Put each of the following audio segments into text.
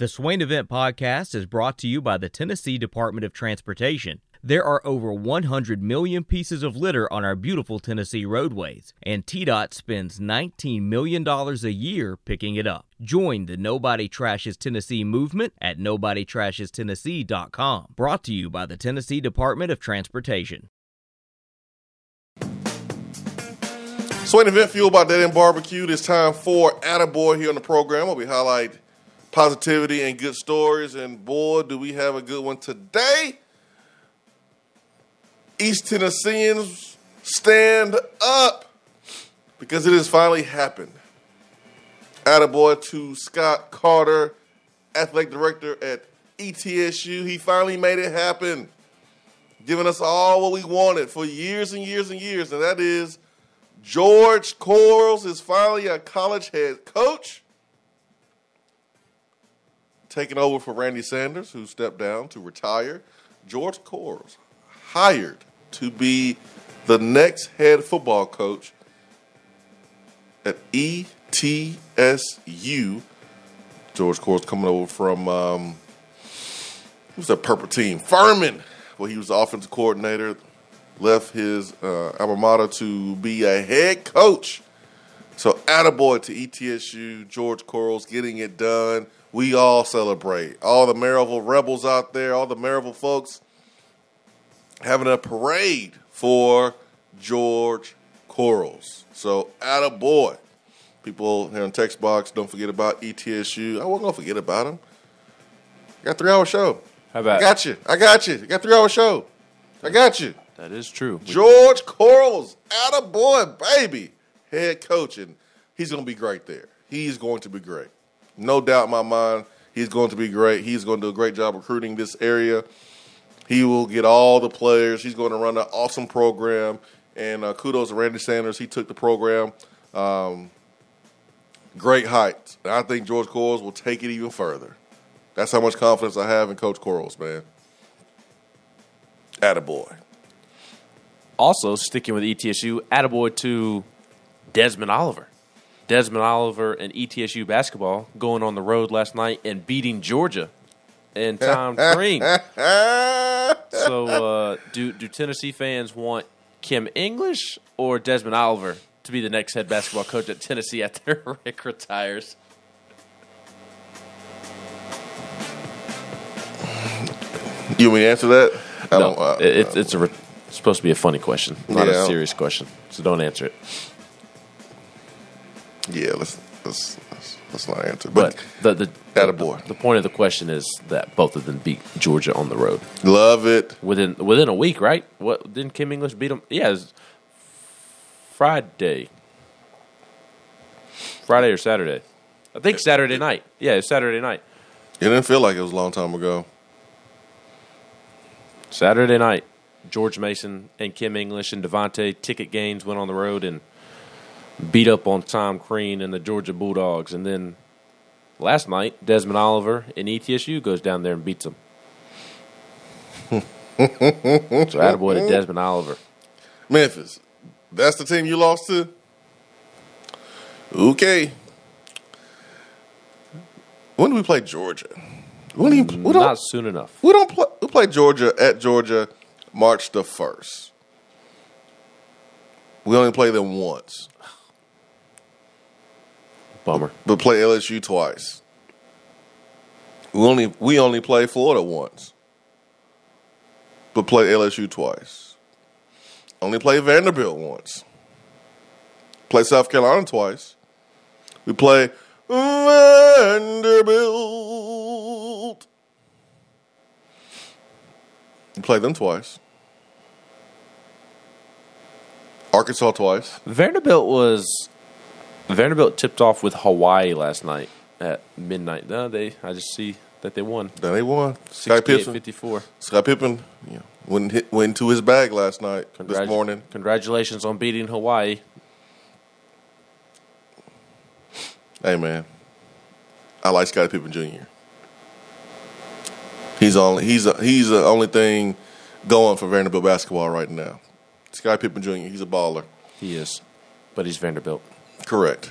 The Swain Event Podcast is brought to you by the Tennessee Department of Transportation. There are over 100 million pieces of litter on our beautiful Tennessee roadways, and TDOT spends $19 million a year picking it up. Join the Nobody Trashes Tennessee movement at NobodyTrashesTennessee.com. Brought to you by the Tennessee Department of Transportation. Swain Event fueled by Dead End Barbecue. This time for Attaboy here on the program, where we highlight positivity and good stories. And boy, do we have a good one today. East Tennesseans, stand up, because it has finally happened. Attaboy to Scott Carter, athletic director at ETSU. He finally made it happen, giving us all what we wanted for years and years and years, and that is George Quarles is finally a college head coach, taking over for Randy Sanders, who stepped down to retire. George Quarles, hired to be the next head football coach at ETSU. George Quarles coming over from, who's that purple team? Furman, where he was the offensive coordinator, left his alma mater to be a head coach. So attaboy to ETSU, George Quarles getting it done. We all celebrate. All the Maryville Rebels out there, all the Maryville folks, having a parade for George Quarles. So, attaboy. People here in text box, don't forget about ETSU. I wasn't going to forget about him. I got a 3-hour show. How about? I got you. I got a 3-hour show. I got you. That is true. George Quarles, attaboy, baby. Head coach, and he's going to be great there. He's going to be great. No doubt in my mind, he's going to be great. He's going to do a great job recruiting this area. He will get all the players. He's going to run an awesome program. And kudos to Randy Sanders. He took the program great heights. And I think George Quarles will take it even further. That's how much confidence I have in Coach Quarles, man. Attaboy. Also, sticking with ETSU, attaboy to Desmond Oliver. Desmond Oliver and ETSU basketball going on the road last night and beating Georgia and Tom Crean. So, do Tennessee fans want Kim English or Desmond Oliver to be the next head basketball coach at Tennessee after Rick retires? You want me to answer that? It's supposed to be a funny question, not a serious question. So don't answer it. Yeah, let's not answer. But the point of the question is that both of them beat Georgia on the road. Love it. Within a week, right? What, didn't Kim English beat them? Yeah, it was Friday or Saturday. I think Saturday night. Yeah, it was Saturday night. It didn't feel like it was a long time ago. Saturday night, George Mason and Kim English and Devontae ticket gains went on the road and beat up on Tom Crean and the Georgia Bulldogs. And then last night, Desmond Oliver and ETSU goes down there and beats them. So attaboy to Desmond Oliver. Memphis, that's the team you lost to? Okay. When do we play Georgia? Not soon enough. We play Georgia at Georgia March the 1st. We only play them once. Bummer. But play LSU twice. We only play Florida once. But play LSU twice. Only play Vanderbilt once. Play South Carolina twice. We play Vanderbilt. We play them twice. Arkansas twice. Vanderbilt tipped off with Hawaii last night at midnight. No, I just see that they won. They won. Scottie Pippen. 54. Scottie Pippen went to his bag last night, this morning. Congratulations on beating Hawaii. Hey, man. I like Scottie Pippen Jr. He's the only thing going for Vanderbilt basketball right now. Scottie Pippen Jr., he's a baller. He is, but he's Vanderbilt. Correct.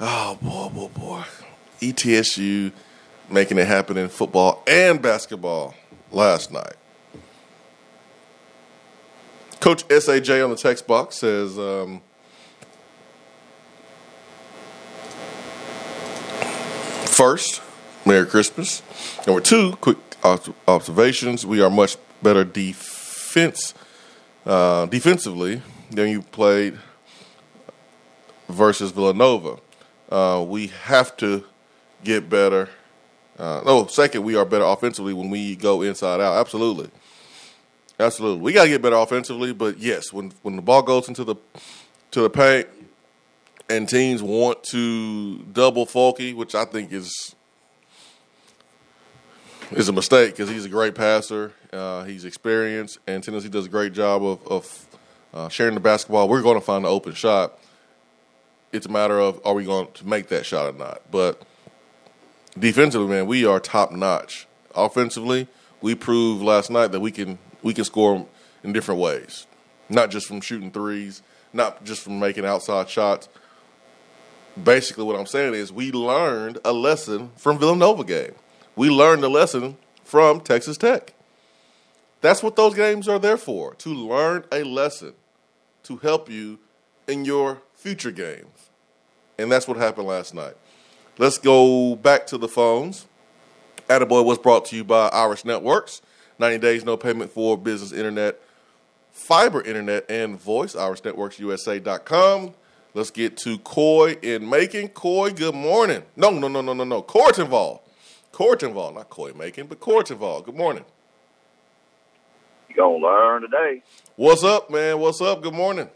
Oh, boy. ETSU making it happen in football and basketball last night. Coach S.A.J. on the text box says, first, Merry Christmas. Number two, quick observations. We are much better defensively than you played versus Villanova. We have to get better. Second, we are better offensively when we go inside out. Absolutely. We got to get better offensively, but yes, when the ball goes into the paint and teams want to double Folky, which I think is a mistake because he's a great passer, he's experienced, and Tennessee does a great job of sharing the basketball. We're going to find an open shot. It's a matter of are we going to make that shot or not. But defensively, man, we are top notch. Offensively, we proved last night that we can score in different ways, not just from shooting threes, not just from making outside shots. Basically, what I'm saying is we learned a lesson from Villanova game. We learned a lesson from Texas Tech. That's what those games are there for, to learn a lesson, to help you in your future games. And that's what happened last night. Let's go back to the phones. Attaboy was brought to you by Irish Networks. 90 days, no payment for business internet, fiber internet, and voice. IrishNetworksUSA.com. Let's get to Coy in Macon. Coy, good morning. No. Cortinval, not Coy Macon, but Cortinval. Good morning. You going to learn today. What's up, man? What's up? Good morning.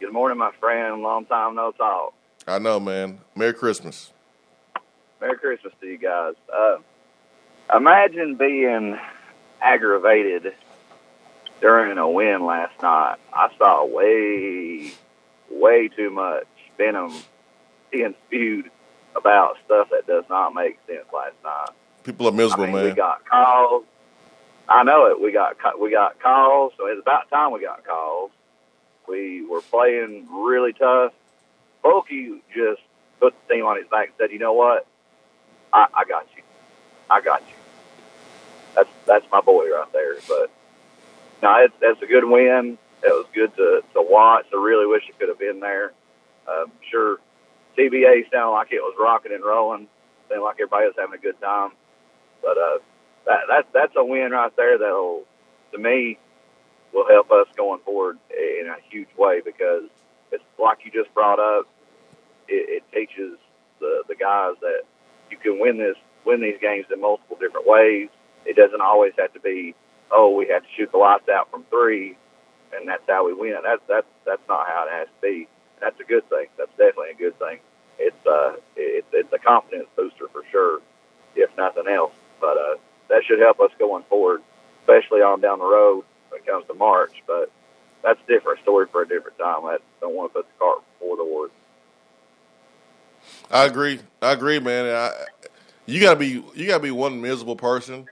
Good morning, my friend. Long time no talk. I know, man. Merry Christmas. Merry Christmas to you guys. Imagine being aggravated during a win last night. I saw way too much venom being spewed about stuff that does not make sense last night. People are miserable, man. We got calls. I know it. We got calls. So it's about time we got calls. We were playing really tough. Bulky just put the team on his back and said, "You know what? I got you. That's my boy right there." But no, that's a good win. It was good to watch. I really wish it could have been there. Sure. TBA sounded like it was rocking and rolling. Seemed like everybody was having a good time. But that's a win right there that'll, to me, will help us going forward in a huge way because it's like you just brought up. It teaches the guys that you can win these games in multiple different ways. It doesn't always have to be, we have to shoot the lights out from three, and that's how we win. That's not how it has to be. That's a good thing. That's definitely a good thing. It's a confidence booster for sure, if nothing else. But that should help us going forward, especially on down the road when it comes to March. But that's a different story for a different time. I don't want to put the cart before the horse. I agree, man. You gotta be one miserable person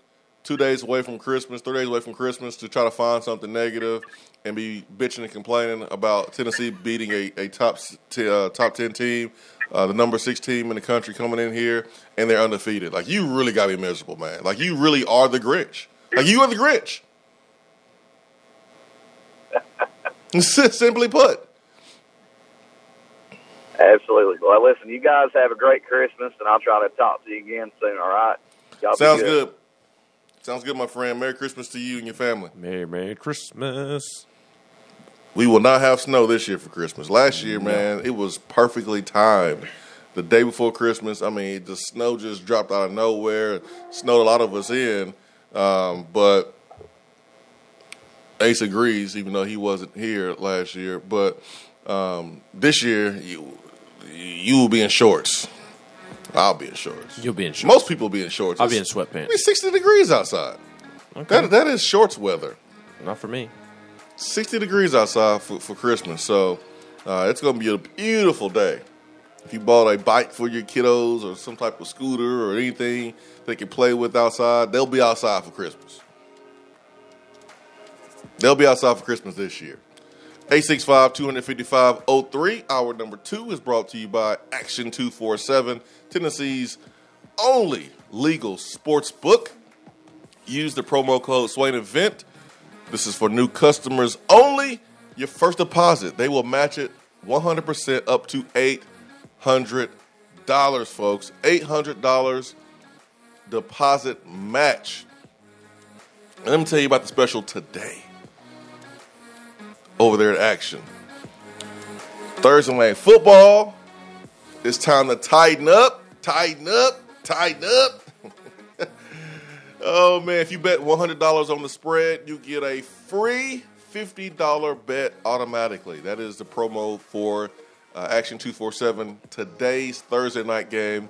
2 days away from Christmas, 3 days away from Christmas to try to find something negative and be bitching and complaining about Tennessee beating a top 10 team, the number 6 team in the country coming in here, and they're undefeated. Like, you really got to be miserable, man. Like, you really are the Grinch. Simply put. Absolutely. Well, listen, you guys have a great Christmas, and I'll try to talk to you again soon, all right? Y'all sounds good. Sounds good, my friend. Merry Christmas to you and your family. Merry Christmas. We will not have snow this year for Christmas. Last year, man, it was perfectly timed. The day before Christmas, I mean, the snow just dropped out of nowhere. Snowed a lot of us in. But Ace agrees, even though he wasn't here last year. But this year, you will be in shorts. I'll be in shorts. You'll be in shorts. Most people will be in shorts. I'll be in sweatpants. It'll be 60 degrees outside. Okay. That is shorts weather. Not for me. 60 degrees outside for Christmas. So it's going to be a beautiful day. If you bought a bike for your kiddos or some type of scooter or anything they can play with outside, they'll be outside for Christmas. They'll be outside for Christmas this year. 865-255-03. Hour number 2 is brought to you by Action 247, Tennessee's only legal sports book. Use the promo code SWANEVENT. This is for new customers only. Your first deposit, they will match it 100% up to $800, folks. $800 deposit match. And let me tell you about the special today over there at Action. Thursday night football. It's time to tighten up. Oh, man, if you bet $100 on the spread, you get a free $50 bet automatically. That is the promo for Action 247, today's Thursday night game,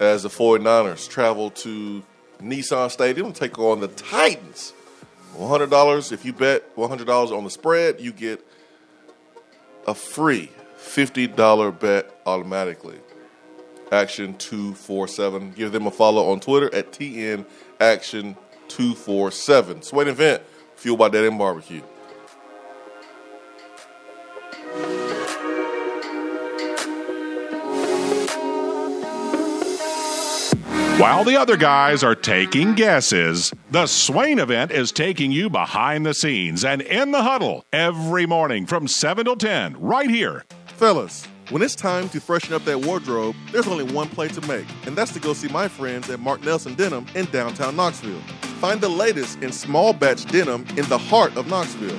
as the 49ers travel to Nissan Stadium to take on the Titans. $100, if you bet $100 on the spread, you get a free $50 bet automatically. Action 247. Give them a follow on Twitter at TN Action 247. Sweat Event, fueled by Dead End Barbecue. While the other guys are taking guesses, the Swain Event is taking you behind the scenes and in the huddle every morning from 7 till 10 right here. Fellas, when it's time to freshen up that wardrobe, there's only one play to make, and that's to go see my friends at Mark Nelson Denim in downtown Knoxville. Find the latest in small batch denim in the heart of Knoxville.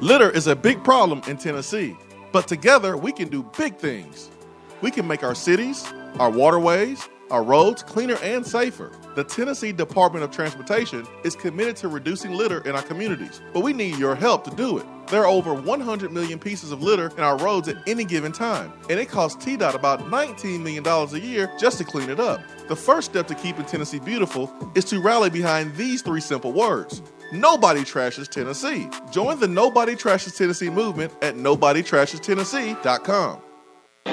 Litter is a big problem in Tennessee, but together we can do big things. We can make our cities, our waterways, our roads cleaner and safer. The Tennessee Department of Transportation is committed to reducing litter in our communities, but we need your help to do it. There are over 100 million pieces of litter in our roads at any given time, and it costs TDOT about $19 million a year just to clean it up. The first step to keeping Tennessee beautiful is to rally behind these 3 simple words. Nobody Trashes Tennessee. Join the Nobody Trashes Tennessee movement at NobodyTrashesTennessee.com.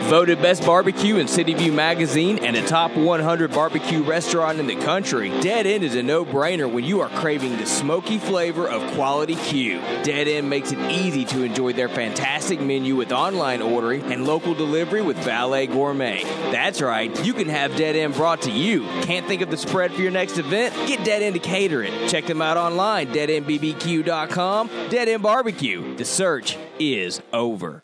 Voted best barbecue in City View magazine and a top 100 barbecue restaurant in the country, Dead End is a no-brainer when you are craving the smoky flavor of quality Q. Dead End makes it easy to enjoy their fantastic menu with online ordering and local delivery with Valet Gourmet. That's right, you can have Dead End brought to you. Can't think of the spread for your next event? Get Dead End to cater it. Check them out online, deadendbbq.com. Dead End Barbecue. The search is over.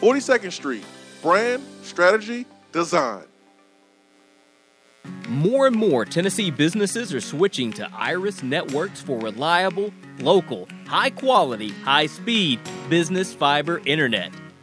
42nd Street, brand, strategy, design. More and more Tennessee businesses are switching to Irish Networks for reliable, local, high-quality, high-speed business fiber internet.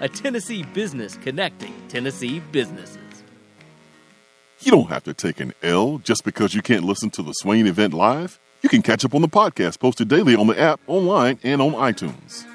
a Tennessee business connecting Tennessee businesses. You don't have to take an L just because you can't listen to the Swain Event live. You can catch up on the podcast posted daily on the app, online, and on iTunes.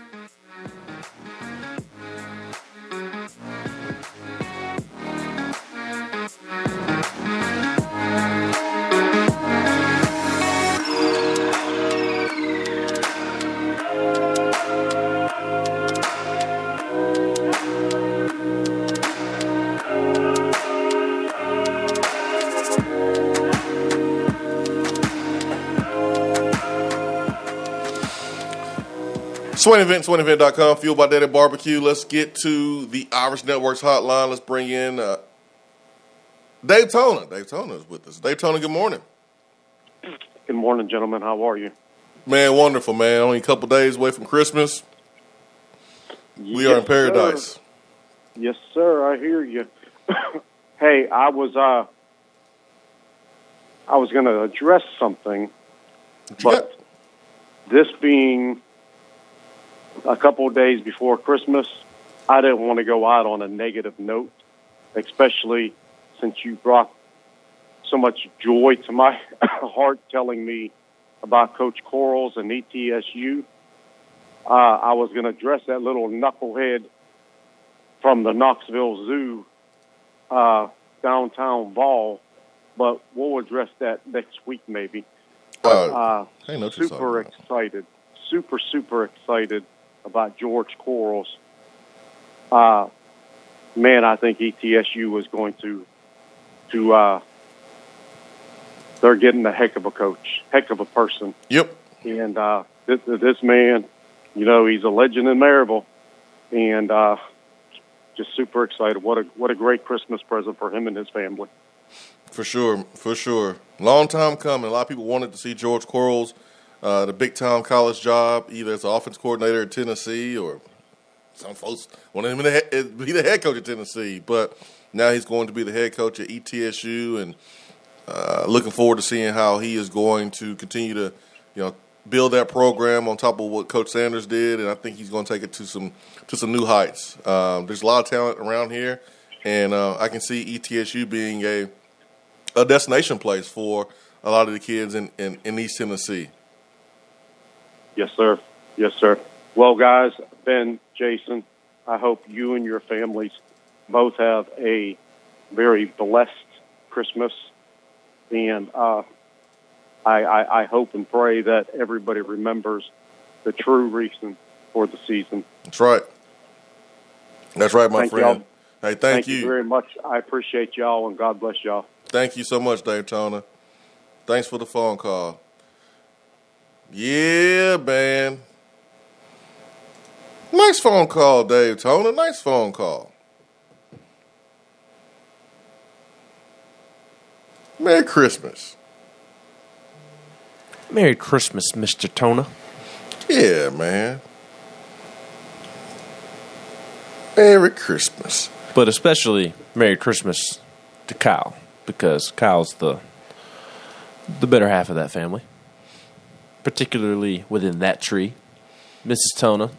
SwainEvent.com, fueled by Dead End Barbecue. Let's get to the Irish Networks hotline. Let's bring in Daytona. Daytona is with us. Daytona, good morning. Good morning, gentlemen. How are you? Man, wonderful, man. Only a couple days away from Christmas. We are in paradise. Sir. Yes, sir. I hear you. Hey, I was going to address something, but this being a couple of days before Christmas, I didn't want to go out on a negative note, especially since you brought so much joy to my heart telling me about Coach Quarles and ETSU. I was going to address that little knucklehead from the Knoxville Zoo downtown Vol, but we'll address that next week maybe. Super excited about George Quarles. Man, I think ETSU was going to they're getting a heck of a coach, heck of a person. Yep. And this man, you know, he's a legend in Maryville, and just super excited. What a great Christmas present for him and his family. For sure. Long time coming. A lot of people wanted to see George Quarles, the big-time college job, either as an offense coordinator at Tennessee or some folks wanted him to be the head coach at Tennessee. But now he's going to be the head coach at ETSU, and looking forward to seeing how he is going to continue to, you know, build that program on top of what Coach Sanders did, and I think he's going to take it to some new heights. There's a lot of talent around here, and I can see ETSU being a destination place for a lot of the kids in East Tennessee. Yes, sir. Well, guys, Ben, Jason, I hope you and your families both have a very blessed Christmas. And I hope and pray that everybody remembers the true reason for the season. That's right, my friend. Hey, thank you very much. I appreciate y'all, and God bless y'all. Thank you so much, Daytona. Thanks for the phone call. Yeah, man. Nice phone call, Daytona. Nice phone call. Merry Christmas. Merry Christmas, Mr. Tona. Yeah, man. Merry Christmas. But especially Merry Christmas to Kyle, because Kyle's the better half of that family, particularly within that tree. Mrs. Tona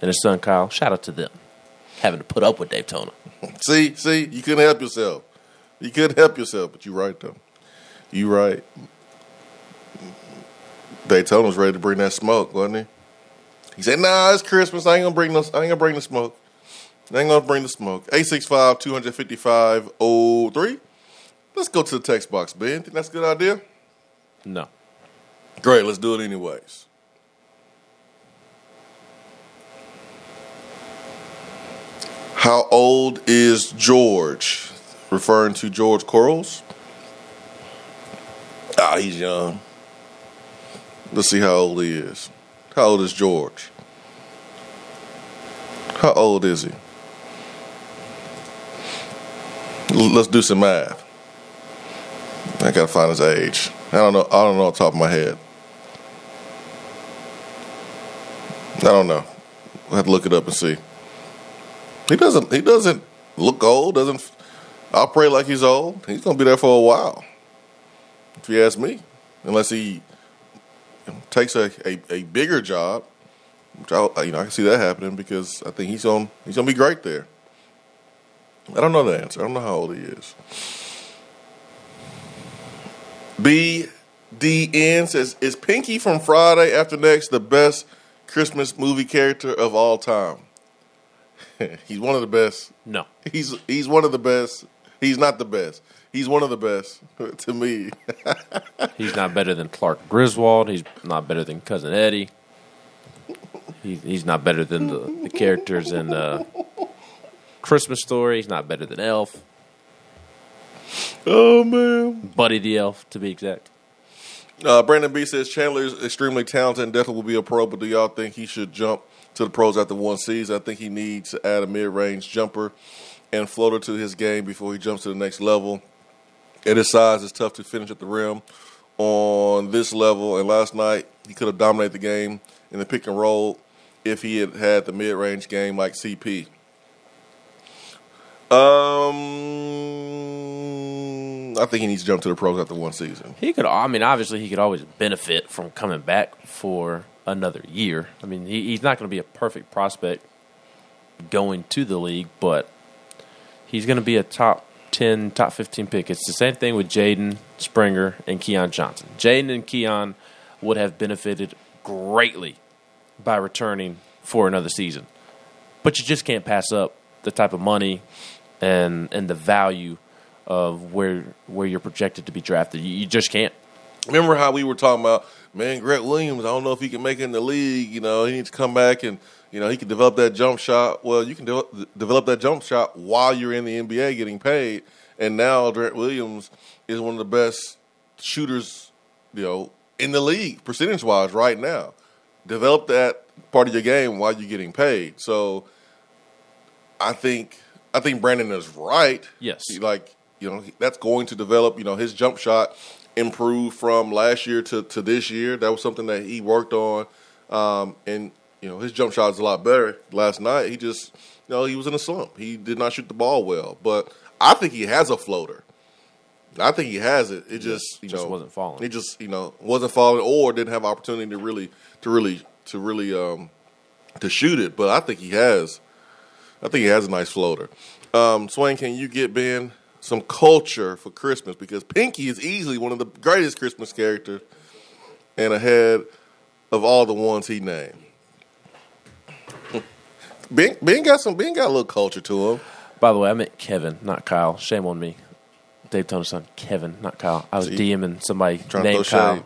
and his son Kyle, shout out to them, having to put up with Daytona. See, you couldn't help yourself. But you're right, though. You right. Daytona's ready to bring that smoke, wasn't he? He said, "Nah, it's Christmas. I ain't gonna bring the smoke." 865-255-03. Let's go to the text box, Ben. Think that's a good idea? No. Great. Let's do it anyways. How old is George? Referring to George Quarles. He's young. Let's see how old he is. How old is George? How old is he? Let's do some math. I gotta find his age. I don't know off the top of my head. I don't know. I'll have to look it up and see. He doesn't look old, doesn't operate like he's old. He's going to be there for a while, if you ask me. Unless he takes a bigger job, which I can see that happening, because I think he's going to be great there. I don't know the answer. I don't know how old he is. BDN says, is Pinky from Friday After Next the best Christmas movie character of all time? He's one of the best. No. He's one of the best. He's not the best. He's one of the best to me. He's not better than Clark Griswold. He's not better than Cousin Eddie. He's not better than the characters in Christmas Story. He's not better than Elf. Oh, man. Buddy the Elf, to be exact. Brandon B says Chandler is extremely talented and definitely will be a pro, but do y'all think he should jump to the pros after one season. I think he needs to add a mid-range jumper and floater to his game before he jumps to the next level. At his size, it's tough to finish at the rim on this level. And last night, he could have dominated the game in the pick and roll if he had had the mid-range game like CP. I think he needs to jump to the pros after one season. He could. I mean, obviously, he could always benefit from coming back for another year. I mean, he's not going to be a perfect prospect going to the league, but he's going to be a top 10, top 15 pick. It's the same thing with Jaden Springer and Keon Johnson. Jaden and Keon would have benefited greatly by returning for another season, but you just can't pass up the type of money and the value of where you're projected to be drafted. You just can't. Remember how we were talking about, man, Grant Williams, I don't know if he can make it in the league. You know, he needs to come back and, you know, he can develop that jump shot. Well, you can develop that jump shot while you're in the NBA getting paid. And now Grant Williams is one of the best shooters, you know, in the league percentage-wise right now. Develop that part of your game while you're getting paid. So I think Brandon is right. Yes. Like, you know, that's going to develop, you know, his jump shot improved from last year to this year. That was something that he worked on. And, you know, his jump shot is a lot better. Last night, he just, you know, he was in a slump. He did not shoot the ball well. But I think he has a floater. I think he has it. It just, you know, wasn't falling. It just, you know, wasn't falling or didn't have opportunity to shoot it. But I think he has a nice floater. Swain, can you get Ben some culture for Christmas? Because Pinky is easily one of the greatest Christmas characters and ahead of all the ones he named. Ben got a little culture to him. By the way, I meant Kevin, not Kyle. Shame on me. Dave Toner's son, Kevin, not Kyle. I was DMing somebody named Kyle.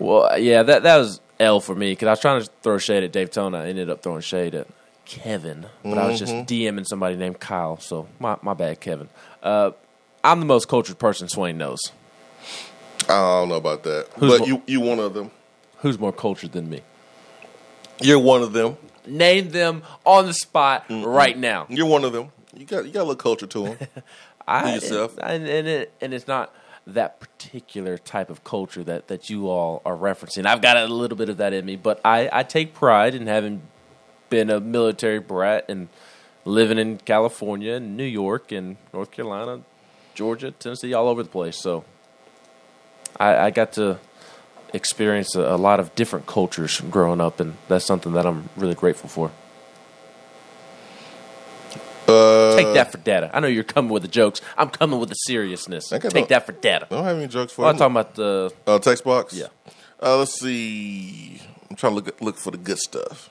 Well, yeah, that was L for me because I was trying to throw shade at Dave Toner. I ended up throwing shade at Kevin, but I was just DMing somebody named Kyle, so my bad, Kevin. I'm the most cultured person Swain knows. I don't know about that, but you one of them. Who's more cultured than me? You're one of them. Name them on the spot right now. You're one of them. You got a little culture to them. Yourself. It's not that particular type of culture that you all are referencing. I've got a little bit of that in me, but I take pride in having been a military brat and living in California and New York and North Carolina, Georgia, Tennessee, all over the place. So I got to experience a lot of different cultures growing up, and that's something that I'm really grateful for. Take that for data. I know you're coming with the jokes. I'm coming with the seriousness. Take that for data. I don't have any jokes for you. I'm talking about the text box? Yeah. Let's see. I'm trying to look for the good stuff.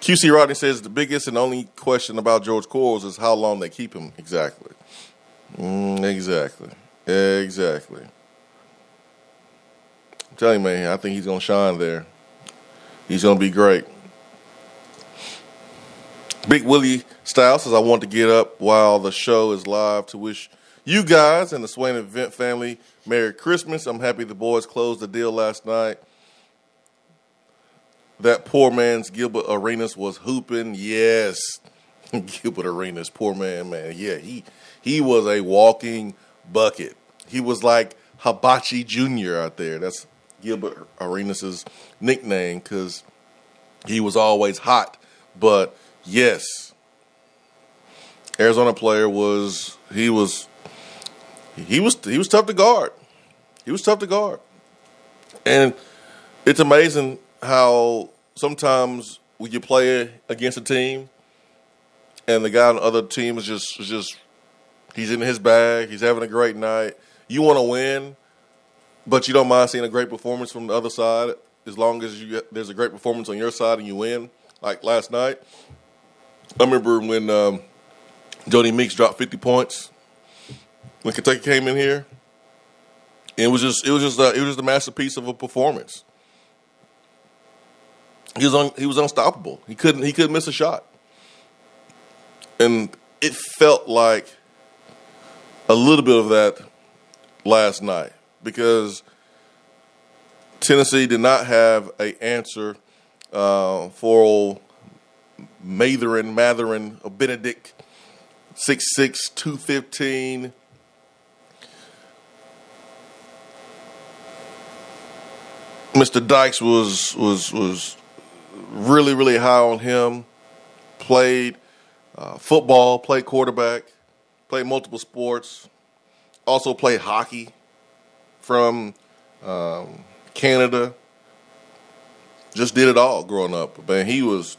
QC Rodney says the biggest and only question about George Quarles is how long they keep him. Exactly. Exactly. I'm telling you, man, I think he's going to shine there. He's going to be great. Big Willie Styles says, I want to get up while the show is live to wish you guys and the Swain Event family Merry Christmas. I'm happy the boys closed the deal last night. That poor man's Gilbert Arenas was hooping. Yes. Gilbert Arenas, poor man. Yeah, he was a walking bucket. He was like Hibachi Jr. out there. That's Gilbert Arenas' nickname because he was always hot. But, yes, Arizona player was tough to guard. He was tough to guard. And it's amazing how sometimes when you play against a team and the guy on the other team is just he's in his bag, he's having a great night. You want to win, but you don't mind seeing a great performance from the other side as long as there's a great performance on your side and you win. Like last night, I remember when Jody Meeks dropped 50 points when Kentucky came in here. It was just a masterpiece of a performance. He was unstoppable. He couldn't miss a shot, and it felt like a little bit of that last night because Tennessee did not have an answer for old Matherin, Benedict, 6'6", 215. Mr. Dykes was really, really high on him. Played football, played quarterback, played multiple sports, also played hockey from Canada. Just did it all growing up. Man, he was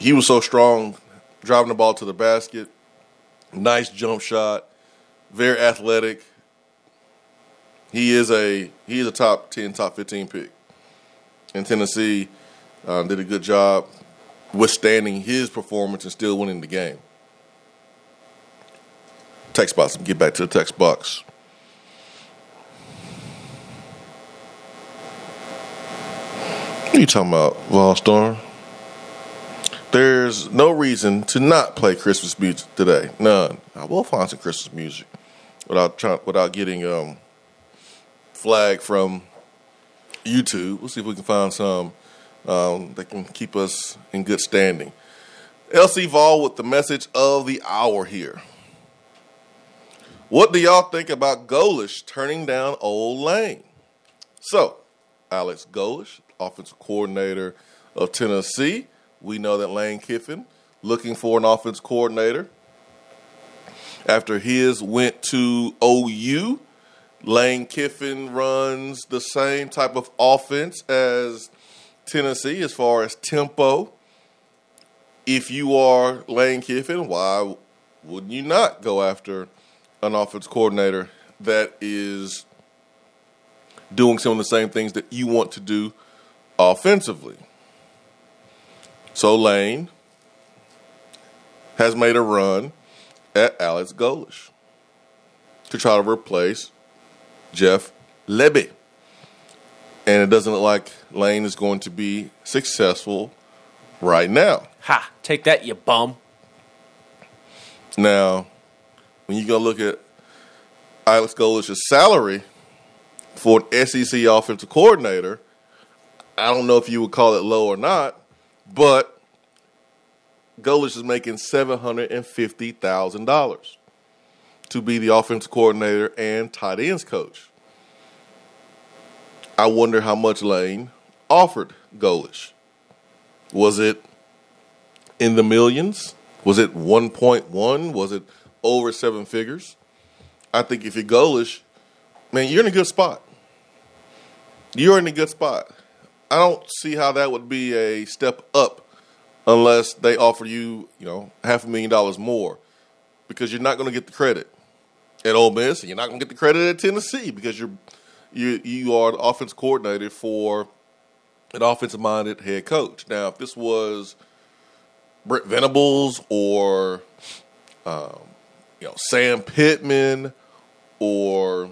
so strong, driving the ball to the basket, nice jump shot, very athletic. He is a top 10, top 15 pick. And Tennessee did a good job withstanding his performance and still winning the game. Text box. Get back to the text box. What are you talking about, Volstorm? There's no reason to not play Christmas music today. None. I will find some Christmas music without getting flagged from YouTube. We'll see if we can find some that can keep us in good standing. LC Vol with the message of the hour here. What do y'all think about Golish turning down Old Lane? So, Alex Golish, offensive coordinator of Tennessee. We know that Lane Kiffin looking for an offensive coordinator. After his went to OU, Lane Kiffin runs the same type of offense as Tennessee as far as tempo. If you are Lane Kiffin, why wouldn't you not go after an offensive coordinator that is doing some of the same things that you want to do offensively? So Lane has made a run at Alex Golish to try to replace Jeff Lebby. And it doesn't look like Lane is going to be successful right now. Ha! Take that, you bum. Now, when you go look at Alex Golish's salary for an SEC offensive coordinator, I don't know if you would call it low or not, but Golish is making $750,000 to be the offensive coordinator and tight ends coach. I wonder how much Lane offered Golish. Was it in the millions? Was it 1.1? Was it over seven figures? I think if you're Golish, man, you're in a good spot. You're in a good spot. I don't see how that would be a step up unless they offer you, $500,000 more, because you're not going to get the credit at Ole Miss, and you're not going to get the credit at Tennessee because you are the offensive coordinator for an offensive-minded head coach. Now, if this was Brent Venables or Sam Pittman or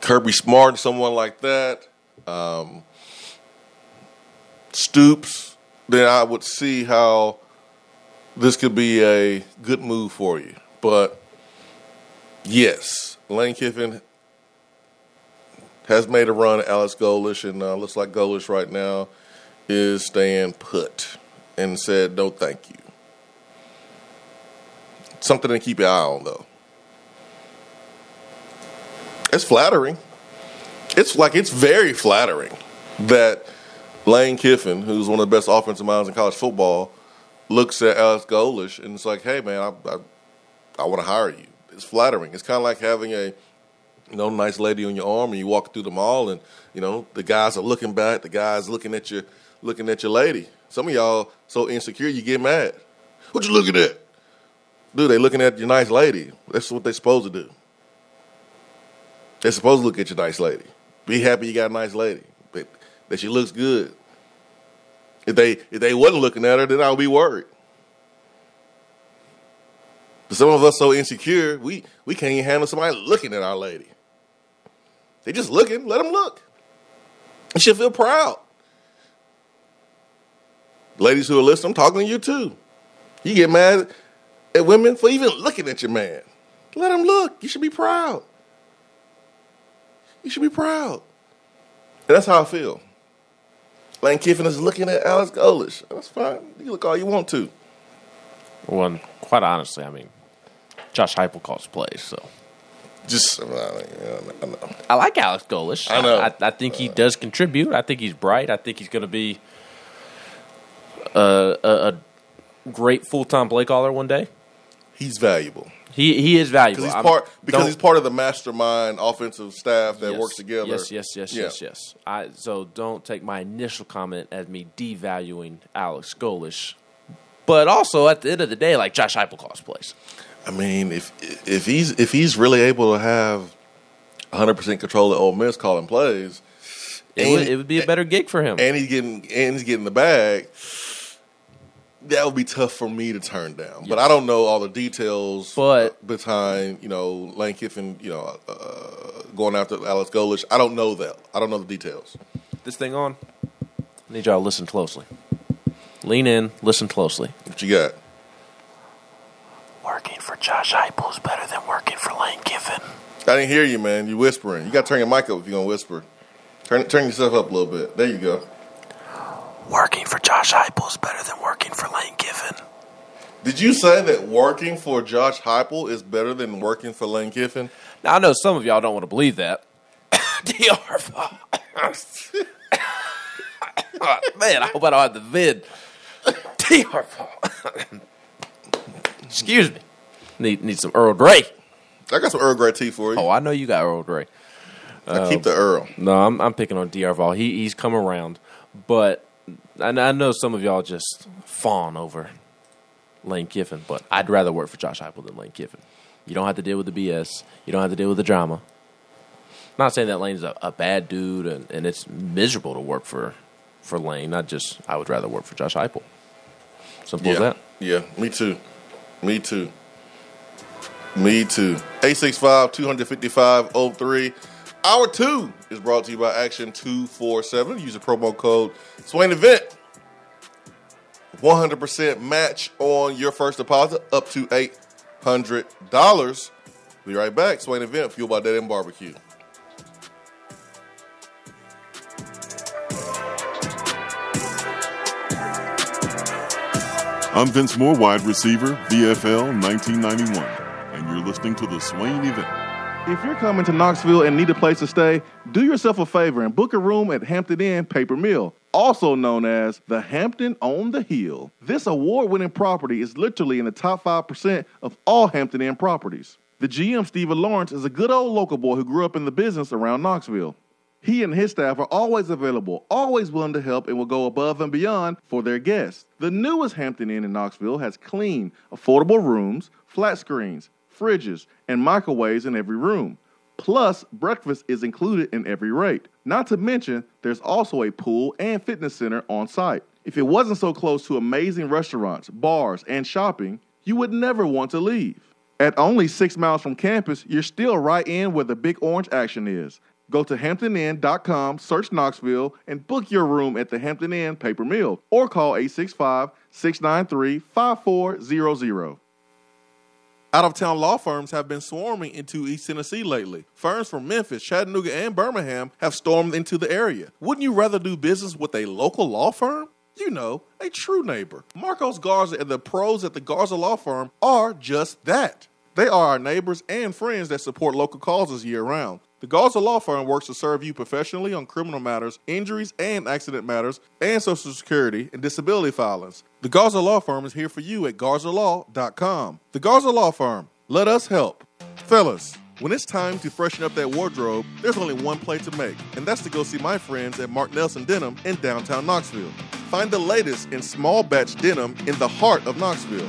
Kirby Smart, someone like that, Stoops, then I would see how this could be a good move for you. But yes, Lane Kiffin has made a run at Alex Golish, and looks like Golish right now is staying put and said no thank you. Something to keep your eye on, though. It's flattering. It's very flattering that Lane Kiffin, who's one of the best offensive minds in college football, looks at Alex Golish and it's like, hey, man, I want to hire you. It's flattering. It's kind of like having a nice lady on your arm and you walk through the mall and, the guys are looking back. The guy's looking at your lady. Some of y'all so insecure you get mad. What you looking at? Dude, they looking at your nice lady. That's what they're supposed to do. They're supposed to look at your nice lady. Be happy you got a nice lady, that she looks good. If they wasn't looking at her, then I would be worried. But some of us so insecure, we can't even handle somebody looking at our lady. They just looking. Let them look. And she'll feel proud. Ladies who are listening, I'm talking to you too. You get mad at women for even looking at your man. Let him look. You should be proud. You should be proud. And that's how I feel. Lane Kiffin is looking at Alex Golish. That's fine. You can look all you want to. Well, and quite honestly, I mean, Josh Heupel calls plays, so. I like Alex Golish. I know. I think he does contribute. I think he's bright. I think he's going to be a great full-time play caller one day. He's valuable. He is valuable. He's part of the mastermind offensive staff that works together. Yes. So don't take my initial comment as me devaluing Alex Golish. But also, at the end of the day, like, Josh Heupel calls plays. I mean, if he's really able to have 100% control of Ole Miss calling plays, it would be a better gig for him. And he's getting the bag. That would be tough for me to turn down. Yes. But I don't know all the details behind, Lane Kiffin, going after Alex Golish. I don't know that. I don't know the details. This thing on? I need y'all to listen closely. Lean in, listen closely. What you got? Working for Josh Heupel is better than working for Lane Kiffin. I didn't hear you, man. You whispering. You got to turn your mic up if you're going to whisper. Turn yourself up a little bit. There you go. Working for Josh Heupel is better than working for Lane Kiffin. Did you say that working for Josh Heupel is better than working for Lane Kiffin? Now, I know some of y'all don't want to believe that. Man, I hope I don't have the vid. Excuse me. Need some Earl Grey. I got some Earl Grey tea for you. Oh, I know you got Earl Grey. I keep the Earl. No, I'm picking on D.R. Voll. He's come around. But I know some of y'all just fawn over Lane Kiffin, but I'd rather work for Josh Heupel than Lane Kiffin. You don't have to deal with the BS. You don't have to deal with the drama. I'm not saying that Lane's a bad dude and it's miserable to work for Lane. I would rather work for Josh Heupel. Simple as that. Yeah, me too. 865-255-03. Hour 2 is brought to you by Action 247. Use the promo code SWAINEVENT. 100% match on your first deposit up to $800. Be right back. Swain Event, fueled by Dead End Barbecue. I'm Vince Moore, wide receiver, VFL 1991, and you're listening to the Swain Event. If you're coming to Knoxville and need a place to stay, do yourself a favor and book a room at Hampton Inn Paper Mill, also known as the Hampton on the Hill. This award-winning property is literally in the top 5% of all Hampton Inn properties. The GM, Stephen Lawrence, is a good old local boy who grew up in the business around Knoxville. He and his staff are always available, always willing to help, and will go above and beyond for their guests. The newest Hampton Inn in Knoxville has clean, affordable rooms, flat screens, fridges, and microwaves in every room. Plus, breakfast is included in every rate. Not to mention, there's also a pool and fitness center on site. If it wasn't so close to amazing restaurants, bars, and shopping, you would never want to leave. At only 6 miles from campus, you're still right in where the Big Orange action is. Go to HamptonInn.com, search Knoxville, and book your room at the Hampton Inn Paper Mill, or call 865-693-5400. Out-of-town law firms have been swarming into East Tennessee lately. Firms from Memphis, Chattanooga, and Birmingham have stormed into the area. Wouldn't you rather do business with a local law firm? You know, a true neighbor. Marcos Garza and the pros at the Garza Law Firm are just that. They are our neighbors and friends that support local causes year-round. The Garza Law Firm works to serve you professionally on criminal matters, injuries and accident matters, and Social Security and disability filings. The Garza Law Firm is here for you at GarzaLaw.com. The Garza Law Firm, let us help. Fellas, when it's time to freshen up that wardrobe, there's only one play to make, and that's to go see my friends at Mark Nelson Denim in downtown Knoxville. Find the latest in small batch denim in the heart of Knoxville.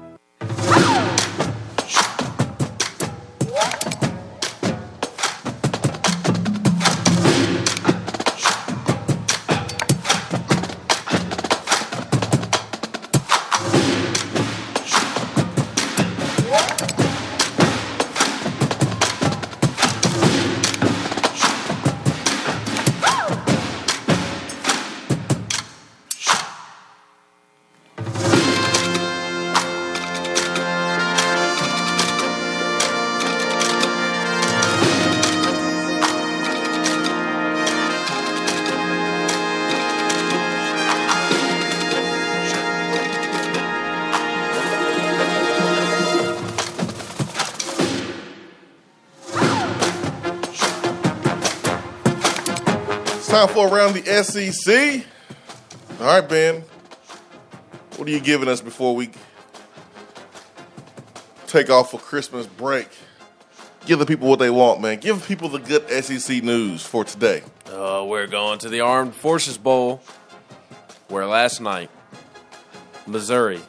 Time for around the SEC. All right, Ben. What are you giving us before we take off for Christmas break? Give the people what they want, man. Give people the good SEC news for today. We're going to the Armed Forces Bowl, where last night, Missouri,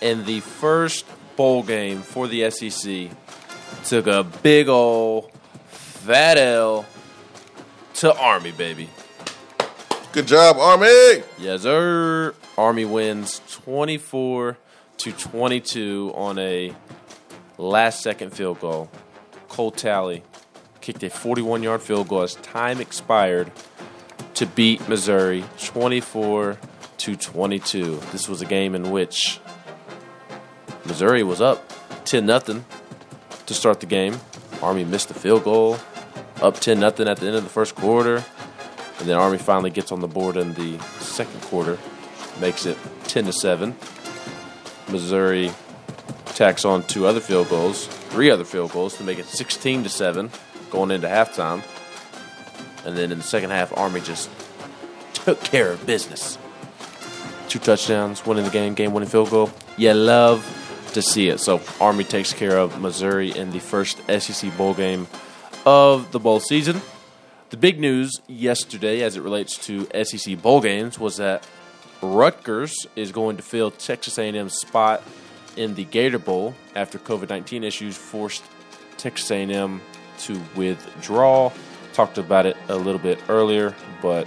in the first bowl game for the SEC, took a big ol' fat L to Army, baby. Good job, Army. Yes, sir. Army wins 24-22 on a last-second field goal. Cole Talley kicked a 41-yard field goal as time expired to beat Missouri 24-22. This was a game in which Missouri was up 10-0 to start the game. Army missed the field goal. Up 10-0 at the end of the first quarter. And then Army finally gets on the board in the second quarter. Makes it 10-7. Missouri tacks on three other field goals to make it 16-7 going into halftime. And then in the second half, Army just took care of business. 2 touchdowns, winning the game, game-winning field goal. You love to see it. So Army takes care of Missouri in the first SEC bowl game of the bowl season. The big news yesterday as it relates to SEC bowl games was that Rutgers is going to fill Texas A&M's spot in the Gator Bowl after COVID-19 issues forced Texas A&M to withdraw. Talked about it a little bit earlier, but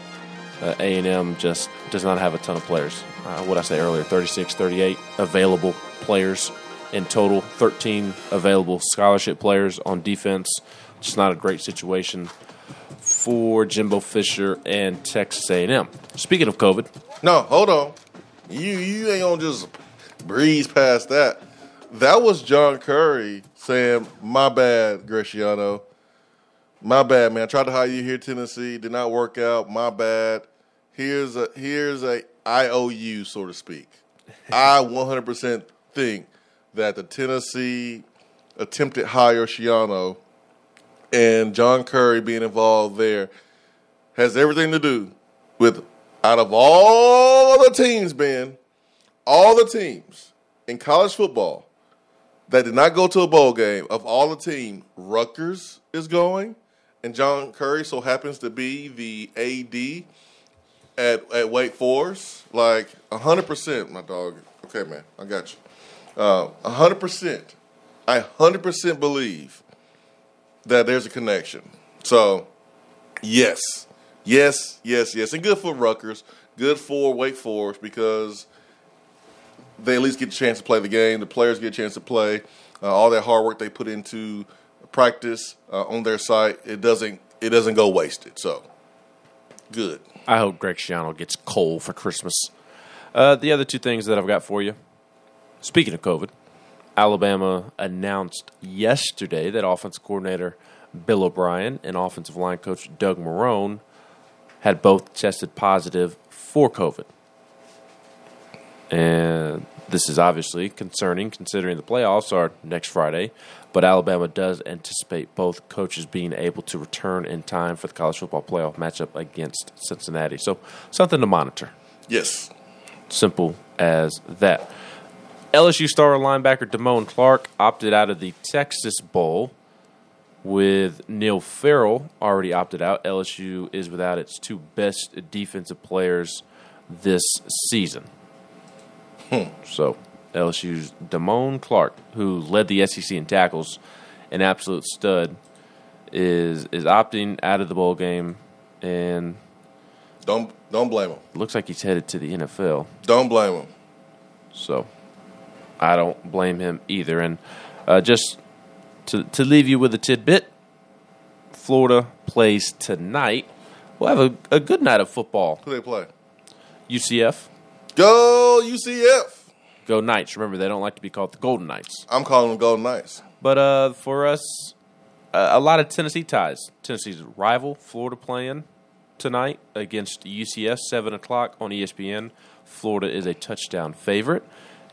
A&M just does not have a ton of players. What I say earlier, 36, 38 available players in total, 13 available scholarship players on defense. It's not a great situation for Jimbo Fisher and Texas A&M. Speaking of COVID. No, hold on. You ain't going to just breeze past that. That was John Curry saying, my bad, Graciano. My bad, man. I tried to hire you here, Tennessee. Did not work out. My bad. Here's a IOU, so to speak. I 100% think that the Tennessee attempted hire Shiano and John Curry being involved there has everything to do with, out of all the teams, Ben, all the teams in college football that did not go to a bowl game, of all the teams, Rutgers is going, and John Curry so happens to be the AD at Wake Forest. Like, 100%, my dog. Okay, man, I got you. 100%. I 100% believe that there's a connection. So, yes. And good for Rutgers. Good for Wake Forest because they at least get a chance to play the game. The players get a chance to play. All that hard work they put into practice on their site, it doesn't go wasted. So, good. I hope Greg Schiano gets coal for Christmas. The other two things that I've got for you, speaking of COVID, Alabama announced yesterday that offensive coordinator Bill O'Brien and offensive line coach Doug Marrone had both tested positive for COVID. And This is obviously concerning considering the playoffs are next Friday, but Alabama does anticipate both coaches being able to return in time for the college football playoff matchup against Cincinnati. So something to monitor. Yes. Simple as that. LSU star linebacker Damone Clark opted out of the Texas Bowl with Neil Farrell already opted out. LSU is without its two best defensive players this season. So LSU's Damone Clark, who led the SEC in tackles, an absolute stud, is opting out of the bowl game, and don't blame him. Looks like he's headed to the NFL. Don't blame him. So I don't blame him either. And just to leave you with a tidbit, Florida plays tonight. We'll have a good night of football. Who they play? UCF. Go UCF. Go Knights. Remember, they don't like to be called the Golden Knights. I'm calling them Golden Knights. But for us, a lot of Tennessee ties. Tennessee's rival, Florida, playing tonight against UCF, 7 o'clock on ESPN. Florida is a touchdown favorite.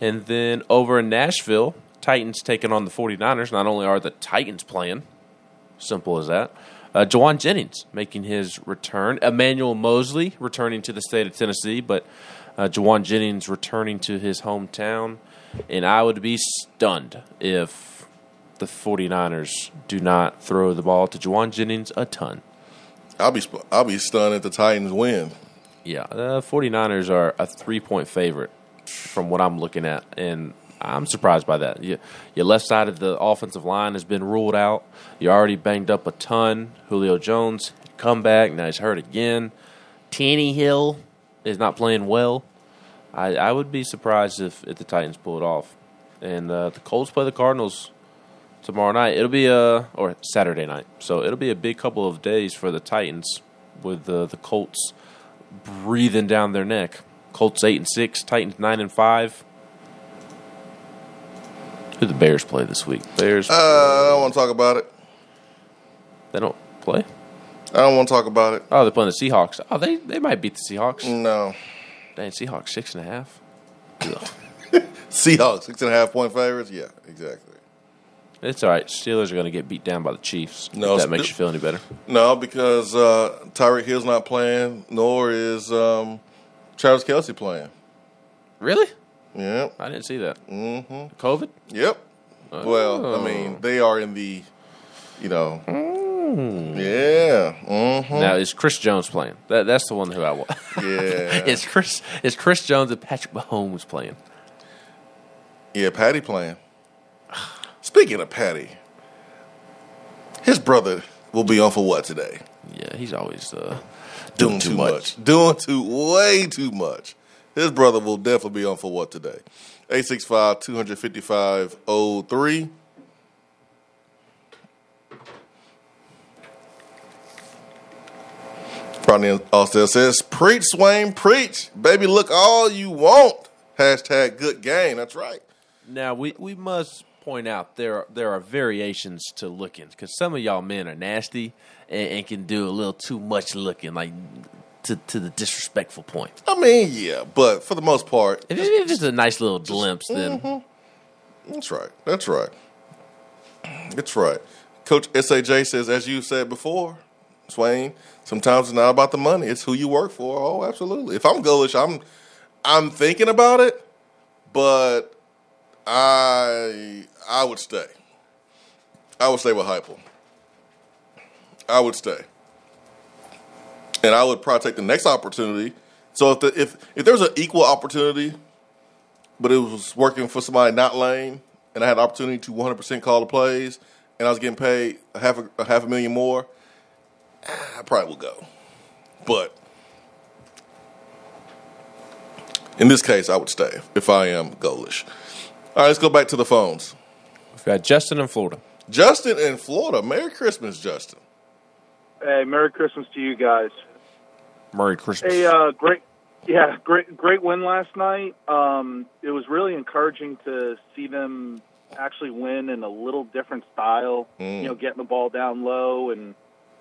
And then over in Nashville, Titans taking on the 49ers. Not only are the Titans playing, simple as that, Juwan Jennings making his return. Emmanuel Mosley returning to the state of Tennessee, but Juwan Jennings returning to his hometown. And I would be stunned if the 49ers do not throw the ball to Juwan Jennings a ton. I'll be stunned if the Titans win. Yeah, the 49ers are a 3-point favorite from what I'm looking at, and I'm surprised by that. Your left side of the offensive line has been ruled out. You're already banged up a ton. Julio Jones, come back. Now he's hurt again. Tannehill is not playing well. I would be surprised if the Titans pull it off. And the Colts play the Cardinals tomorrow night. It'll be or Saturday night. So it'll be a big couple of days for the Titans with the Colts breathing down their neck. Colts 8-6, Titans 9-5. Who the Bears play this week? Bears. I don't want to talk about it. They don't play? I don't want to talk about it. Oh, they're playing the Seahawks. Oh, they might beat the Seahawks. No. Dang, Seahawks 6.5. Seahawks 6.5 point favorites? Yeah, exactly. It's all right. Steelers are going to get beat down by the Chiefs. No, if that makes you feel any better. No, because Tyreek Hill's not playing, nor is Travis Kelce playing. Really? Yeah. I didn't see that. Mm-hmm. COVID? Yep. Oh. Well, I mean, they are in the, you know. Mm. Yeah. Mm-hmm. Now, is Chris Jones playing? That's the one who I want. Yeah. Is Chris Jones and Patrick Mahomes playing? Yeah, Patty playing. Speaking of Patty, his brother will be on for what today? Yeah, he's always doing too much. Way too much. His brother will definitely be on for what today? 865-255-03. Rodney Austell says, preach, Swain, preach. Baby, look all you want. Hashtag good game. That's right. Now, we must point out there are variations to looking, because some of y'all men are nasty and can do a little too much looking, like to the disrespectful point. I mean, yeah, but for the most part, if it's a nice little glimpse, then mm-hmm. That's right. Coach SAJ says, as you said before, Swain, sometimes it's not about the money; it's who you work for. Oh, absolutely. If I'm Gullish, I'm thinking about it, but I would stay. I would stay with Heupel. I would stay. And I would probably take the next opportunity. So if there was an equal opportunity, but it was working for somebody not lame, and I had an opportunity to 100% call the plays, and I was getting paid $500,000 more, I probably would go. But in this case, I would stay if I am Gullish. All right, let's go back to the phones. We've got Justin in Florida. Justin in Florida. Merry Christmas, Justin. Hey, Merry Christmas to you guys. Merry Christmas. Hey, great win last night. It was really encouraging to see them actually win in a little different style. You know, getting the ball down low, and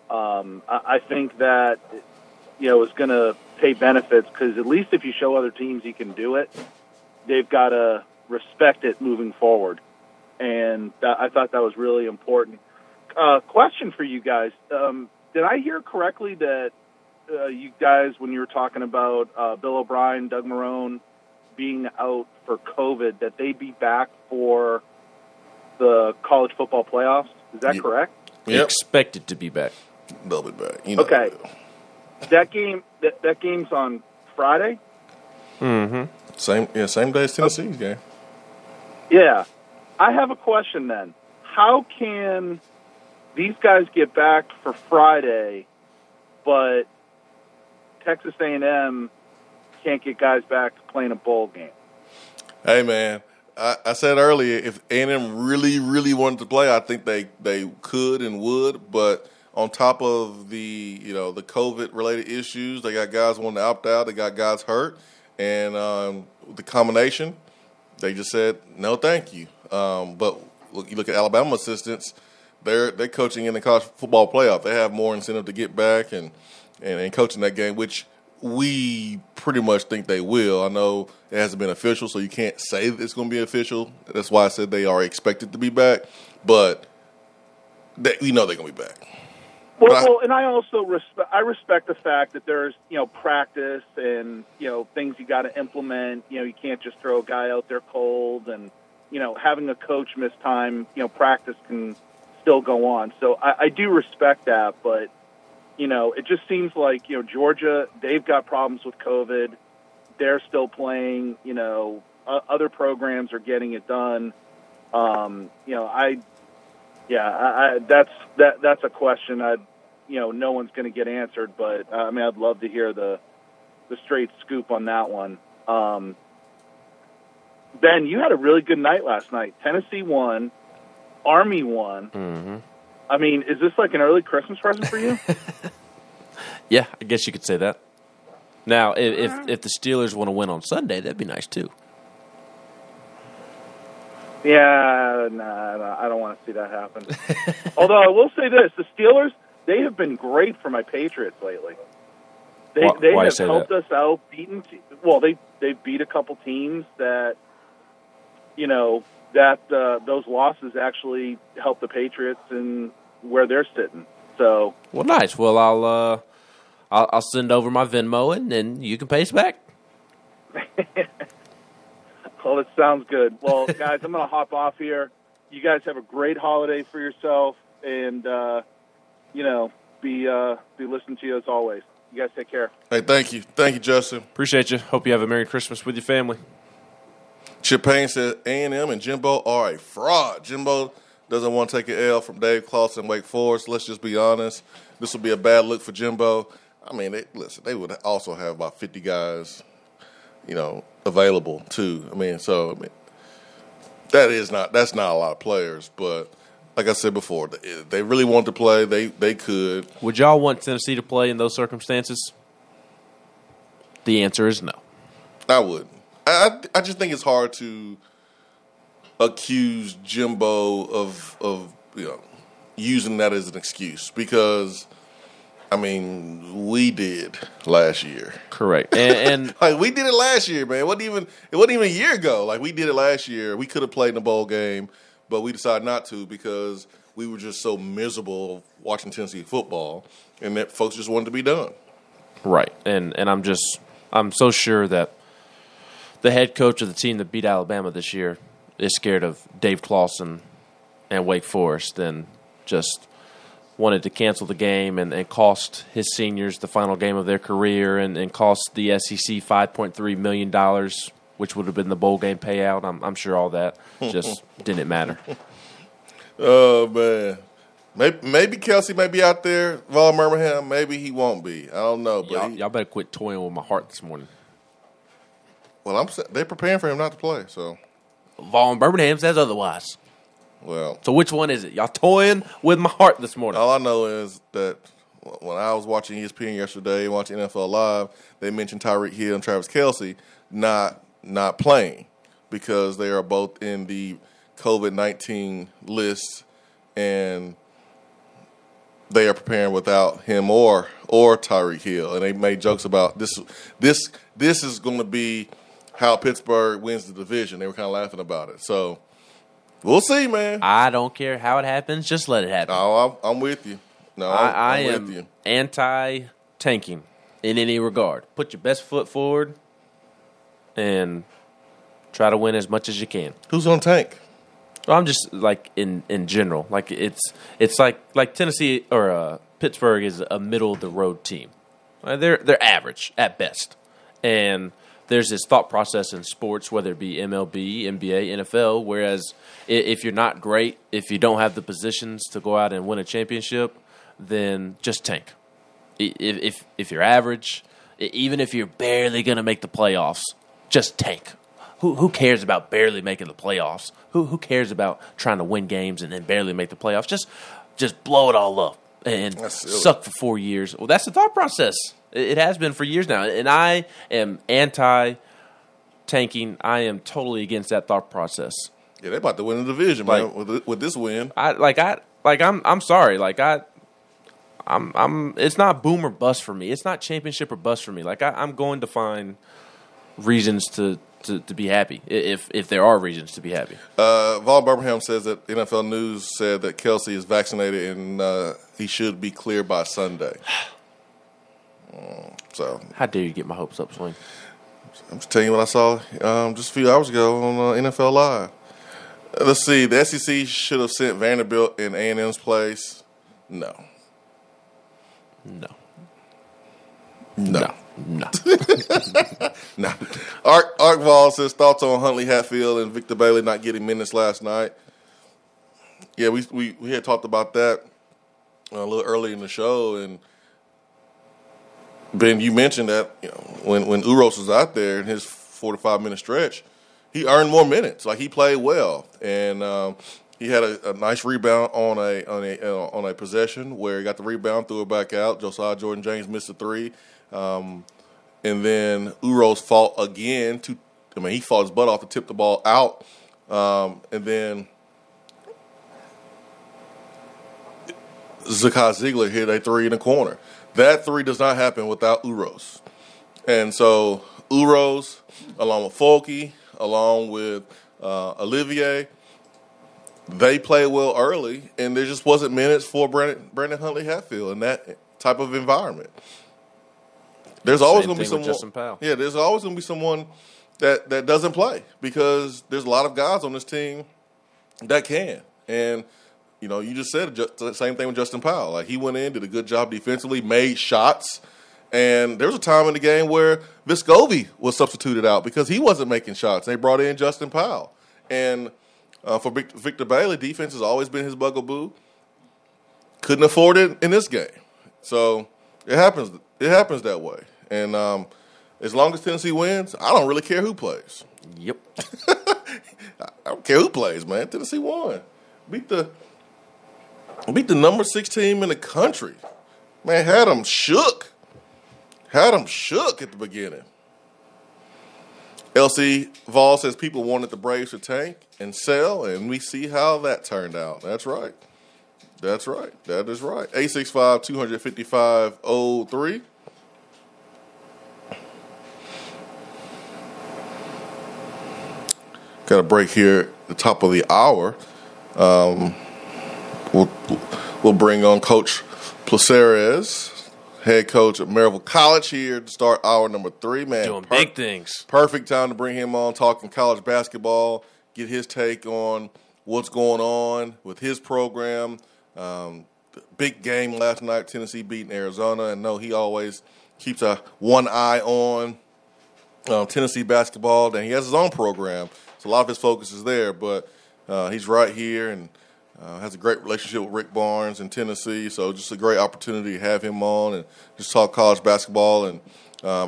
I think that it's going to pay benefits, because at least if you show other teams you can do it, they've got to respect it moving forward. And I thought that was really important. Question for you guys. Did I hear correctly that you guys, when you were talking about Bill O'Brien, Doug Marrone being out for COVID, that they'd be back for the college football playoffs? Is that correct? Yep. Expected to be back. They'll be back. You know okay. That game's on Friday? Mm-hmm. Same day as Tennessee's game. Yeah. I have a question then. How can these guys get back for Friday, but Texas A&M can't get guys back to playing a bowl game? Hey, man, I said earlier, if A&M really, really wanted to play, I think they could and would. But on top of the COVID-related issues, they got guys wanting to opt out. They got guys hurt. And the combination, they just said, no, thank you. But you look at Alabama assistants, they're coaching in the college football playoff. They have more incentive to get back and coaching that game, which we pretty much think they will. I know it hasn't been official, so you can't say that it's going to be official. That's why I said they are expected to be back. But they're going to be back. Well, and I also respect the fact that there's, practice and, things you got to implement. You can't just throw a guy out there cold and, having a coach miss time, practice can still go on. So I do respect that, but, it just seems like, Georgia, they've got problems with COVID. They're still playing, other programs are getting it done. That's a question no one's going to get answered, but I mean, I'd love to hear the straight scoop on that one. Ben, you had a really good night last night. Tennessee won, Army won. Mm-hmm. I mean, is this like an early Christmas present for you? Yeah, I guess you could say that. Now, if the Steelers want to win on Sunday, that'd be nice too. Yeah, I don't want to see that happen. Although I will say this, the Steelers, they have been great for my Patriots lately. They have helped us out, they beat a couple teams that, those losses actually help the Patriots in where they're sitting. So well, nice. Well, I'll send over my Venmo and then you can pay us back. Well, it sounds good. Well, guys, I'm going to hop off here. You guys have a great holiday for yourself, and, be listening to you as always. You guys take care. Hey, thank you. Thank you, Justin. Appreciate you. Hope you have a Merry Christmas with your family. Chip Payne says A&M and Jimbo are a fraud. Jimbo doesn't want to take an L from Dave Clawson and Wake Forest. Let's just be honest. This will be a bad look for Jimbo. I mean, they would also have about 50 guys, available too. That's not a lot of players, but like I said before, they really want to play. They could. Would y'all want Tennessee to play in those circumstances? The answer is no. I would. I just think it's hard to accuse Jimbo of using that as an excuse because. I mean, we did last year. Correct. And like we did it last year, man. It wasn't even a year ago. Like we did it last year. We could have played in a bowl game, but we decided not to because we were just so miserable watching Tennessee football and that folks just wanted to be done. Right. And I'm so sure that the head coach of the team that beat Alabama this year is scared of Dave Clawson and Wake Forest and just wanted to cancel the game and cost his seniors the final game of their career and cost the SEC $5.3 million, which would have been the bowl game payout. I'm sure all that just didn't matter. Oh, man. Maybe Kelsey may be out there. Von Birmingham, maybe he won't be. I don't know. But y'all better quit toying with my heart this morning. Well, they're preparing for him not to play. So Von Birmingham says otherwise. Well, so which one is it? Y'all toying with my heart this morning. All I know is that when I was watching ESPN yesterday, watching NFL Live, they mentioned Tyreek Hill and Travis Kelce not playing because they are both in the COVID-19 list and they are preparing without him or Tyreek Hill. And they made jokes about this is going to be how Pittsburgh wins the division. They were kind of laughing about it. So we'll see, man. I don't care how it happens. Just let it happen. Oh, I'm with you. No, I am with you. Anti-tanking in any regard. Put your best foot forward and try to win as much as you can. Who's on tank? Well, I'm just like in general. Like it's like Tennessee or Pittsburgh is a middle of the road team. They're average at best. And there's this thought process in sports, whether it be MLB, NBA, NFL, whereas if you're not great, if you don't have the positions to go out and win a championship, then just tank. If you're average, even if you're barely going to make the playoffs, just tank. Who cares about barely making the playoffs? Who cares about trying to win games and then barely make the playoffs? Just blow it all up and suck for 4 years. Well, that's the thought process. It has been for years now. And I am anti-tanking. I am totally against that thought process. Yeah, they're about to win the division, like, man, with this win. I'm sorry. It's not boom or bust for me. It's not championship or bust for me. Like I'm going to find reasons to be happy, if there are reasons to be happy. Vaughn Birmingham says that NFL News said that Kelsey is vaccinated and he should be clear by Sunday. So how dare you get my hopes up, Swing? I'm just telling you what I saw just a few hours ago on NFL Live. Let's see. The SEC should have sent Vanderbilt in A&M's place. No. No. Ark Vall says thoughts on Huntley Hatfield and Victor Bailey not getting minutes last night. Yeah, we had talked about that a little early in the show, and Ben, you mentioned that when Uros was out there in his 45-minute stretch, he earned more minutes. Like he played well, and he had a nice rebound on a possession where he got the rebound, threw it back out. Josiah Jordan-James missed a three. And then Uros fought again. He fought his butt off to tip the ball out. And then Zakai Ziegler hit a three in the corner. That three does not happen without Uros. And so Uros, along with Folke, along with Olivier, they played well early, and there just wasn't minutes for Brandon Huntley-Hatfield in that type of environment. There's always going to be someone. Yeah, there's always going to be someone that doesn't play because there's a lot of guys on this team that can. And you just said the same thing with Justin Powell. Like he went in, did a good job defensively, made shots. And there was a time in the game where Vescovi was substituted out because he wasn't making shots. They brought in Justin Powell. And for Victor Bailey, defense has always been his bugaboo. Couldn't afford it in this game, so it happens. It happens that way. And as long as Tennessee wins, I don't really care who plays. Yep. I don't care who plays, man. Tennessee won. Beat the number 6 team in the country. Man, had them shook. At the beginning. LC Vall says people wanted the Braves to tank and sell, and we see how that turned out. That's right. That is right. 865-255-03. Got a break here at the top of the hour. We'll bring on Coach Placeres, head coach at Maryville College, here to start hour number 3. Man, doing big things. Perfect time to bring him on, talking college basketball, get his take on what's going on with his program. Big game last night, Tennessee beating Arizona. And no, he always keeps one eye on Tennessee basketball. And he has his own program. So a lot of his focus is there, but he's right here and has a great relationship with Rick Barnes in Tennessee. So just a great opportunity to have him on and just talk college basketball and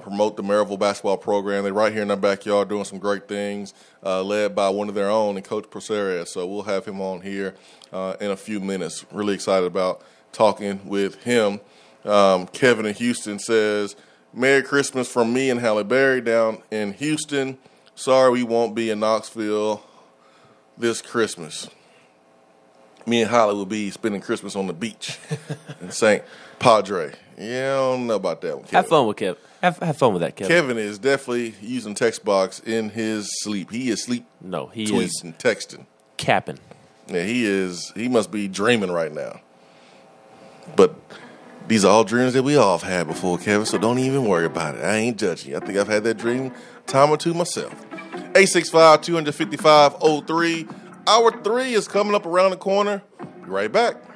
promote the Maryville basketball program. They're right here in our backyard doing some great things, led by one of their own and Coach Placeres. So we'll have him on here in a few minutes. Really excited about talking with him. Kevin in Houston says, Merry Christmas from me and Halle Berry down in Houston. Sorry we won't be in Knoxville this Christmas. me and Holly would be spending Christmas on the beach in St. Padre. Yeah, I don't know about that one, Kevin. Have fun with Kevin. Have fun with that, Kevin. Kevin is definitely using text box in his sleep. He is sleep. No, he tweeting is and texting. Capping. Yeah, he is. He must be dreaming right now. But these are all dreams that we all have had before, Kevin, so don't even worry about it. I ain't judging you. I think I've had that dream a time or two myself. 865-255-03. Hour 3 is coming up around the corner. Be right back.